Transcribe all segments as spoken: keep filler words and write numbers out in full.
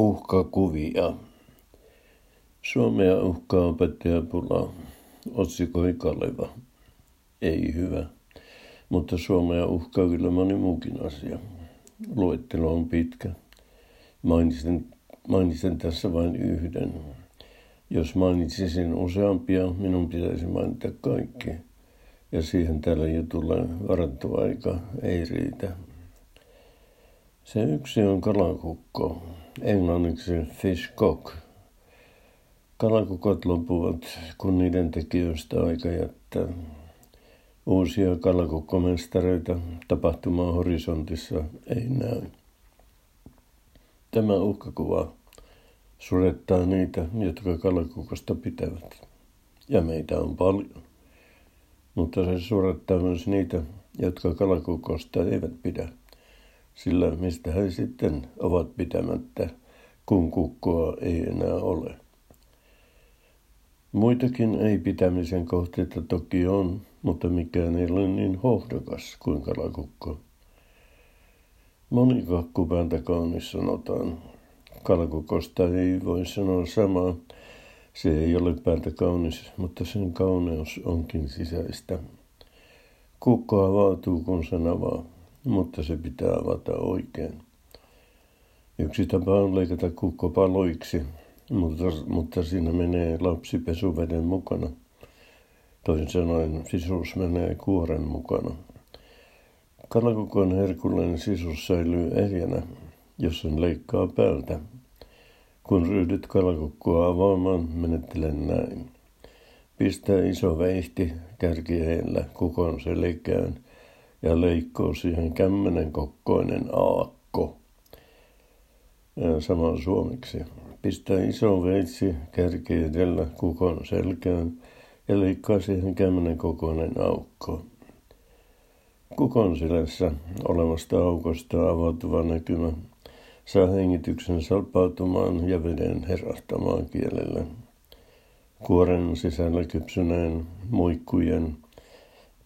Uhkakuvia. Suomea uhkaa opettajapula. Otsikoi Kaleva. Ei hyvä, mutta Suomea uhkaa kyllä moni muukin asia. Luettelo on pitkä. Mainitsen, mainitsen tässä vain yhden. Jos mainitsisin useampia, minun pitäisi mainita kaikki. Ja siihen tällä jutulla varattu aika ei riitä. Se yksi on kalakukko, englanniksi fish cock. Kalakukot loppuvat, kun niiden tekijöistä aika jättää. Uusia kalakukkomestareita tapahtumaa horisontissa ei näy. Tämä uhkakuva surettaa niitä, jotka kalakukosta pitävät. Ja meitä on paljon. Mutta se surettaa myös niitä, jotka kalakukosta eivät pidä. Sillä mistä he sitten ovat pitämättä, kun kukkoa ei enää ole. Muitakin ei pitämisen kohteita toki on, mutta mikään ei ole niin hohdokas kuin kalakukko. Monikakkupäätä kaunis sanotaan. Kalakukosta ei voi sanoa samaa. Se ei ole päältä kaunis, mutta sen kauneus onkin sisäistä. Kukko avautuu, kun sen avaa, mutta se pitää avata oikein. Yksi tapa on leikata kukko paloiksi, mutta, mutta siinä menee lapsi pesuveden mukana. Toisin sanoen sisus menee kuoren mukana. Kalakukon herkullinen sisus säilyy ehjänä, jos sen leikkaa päältä. Kun ryhdyt kalakukkoa avaamaan, menettelen näin. Pistää iso veihti kärkiheillä kukon selkään ja leikkoo siihen kämmenen kokkoinen aakko. Sama suomeksi. Pistää iso veitsi kärkiheillä kukon selkään ja leikkaa siihen kämmenen kokkoinen aukko. Kukon selässä olevasta aukosta avautuva näkymä saa hengityksen salpautumaan ja veden herahtamaan kielelle. Kuoren sisällä kypsyneen, muikkujen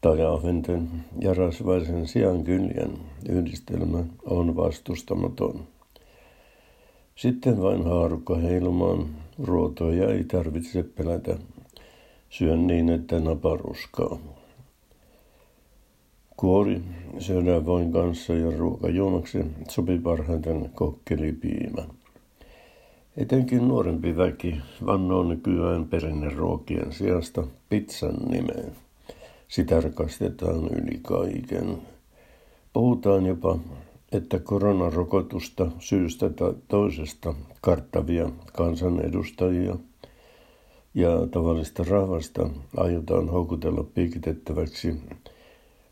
tai ahventen ja rasvaisen siankyljen yhdistelmä on vastustamaton. Sitten vain haarukka heilumaan, ruotoja ei tarvitse pelätä. Syön niin, että napa ruskaa. Kuori syödään voin kanssa ja ruokajuomaksi sopii parhaiten kokkelipiimä. Etenkin nuorempi väki vannoo nykyään perinneruokien sijasta pizzan nimeen. Sitä rakastetaan yli kaiken. Puhutaan jopa, että koronarokotusta syystä tai toisesta karttavia kansanedustajia ja tavallista rahvasta aiotaan houkutella piikitettäväksi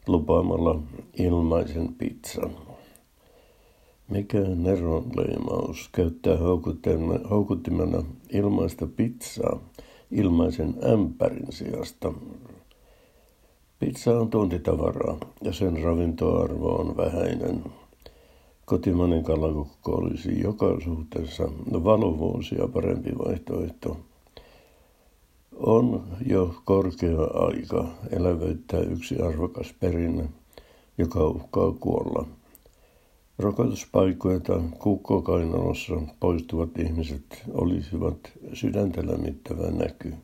lupaamalla ilmaisen pizzan. Mikä neron leimaus käyttää houkuttimena ilmaista pizzaa ilmaisen ämpärin sijasta? Pizza on tuntitavaraa ja sen ravintoarvo on vähäinen. Kotimainen kalakukko olisi joka suhteessa valuvuosia parempi vaihtoehto. On jo korkea aika elävöittää yksi arvokas perinne, joka uhkaa kuolla. Rokotuspaikoilta kukkokainalossa poistuvat ihmiset olisivat sydäntä lämmittävä näky.